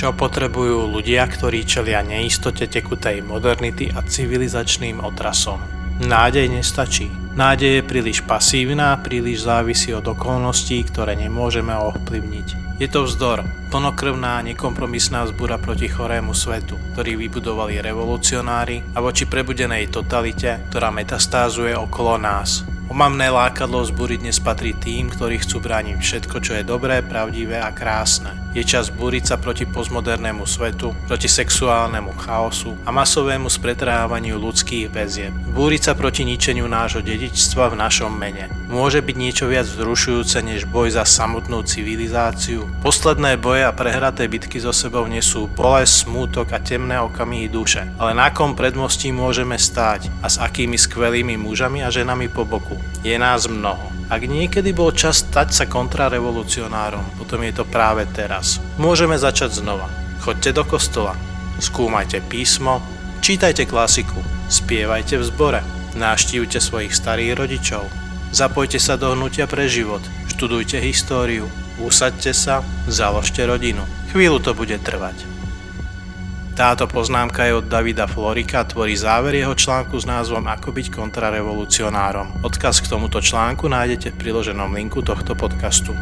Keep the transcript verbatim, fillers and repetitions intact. čo potrebujú ľudia, ktorí čelia neistote tekutej modernity a civilizačným otrasom. Nádej nestačí. Nádej je príliš pasívna, príliš závisí od okolností, ktoré nemôžeme ovplyvniť. Je to vzdor, plnokrvná, nekompromisná vzbúra proti chorému svetu, ktorý vybudovali revolucionári a voči prebudenej totalite, ktorá metastázuje okolo nás. Omamné lákadlo vzbúry dnes patrí tým, ktorí chcú brániť všetko, čo je dobré, pravdivé a krásne. Je čas búriť sa proti postmodernému svetu, proti sexuálnemu chaosu a masovému spretrhávaniu ľudských väzieb. Búriť sa proti ničeniu nášho dedičstva v našom mene. Môže byť niečo viac vzrušujúce než boj za samotnú civilizáciu. Posledné boje a prehraté bitky so sebou nesú bolesť, smútok a temné okamihy duše. Ale na kom predmostí môžeme stáť a s akými skvelými mužami a ženami po boku. Je nás mnoho. Ak niekedy bol čas stať sa kontrarevolucionárom, potom je to práve teraz. Môžeme začať znova. Choďte do kostola, skúmajte písmo, čítajte klasiku, spievajte v zbore, navštívte svojich starých rodičov, zapojte sa do hnutia pre život, študujte históriu, usaďte sa, založte rodinu. Chvíľu to bude trvať. Táto poznámka je od Davida Floryka a tvorí záver jeho článku s názvom Ako byť kontrarevolucionárom. Odkaz k tomuto článku nájdete v priloženom linku tohto podcastu.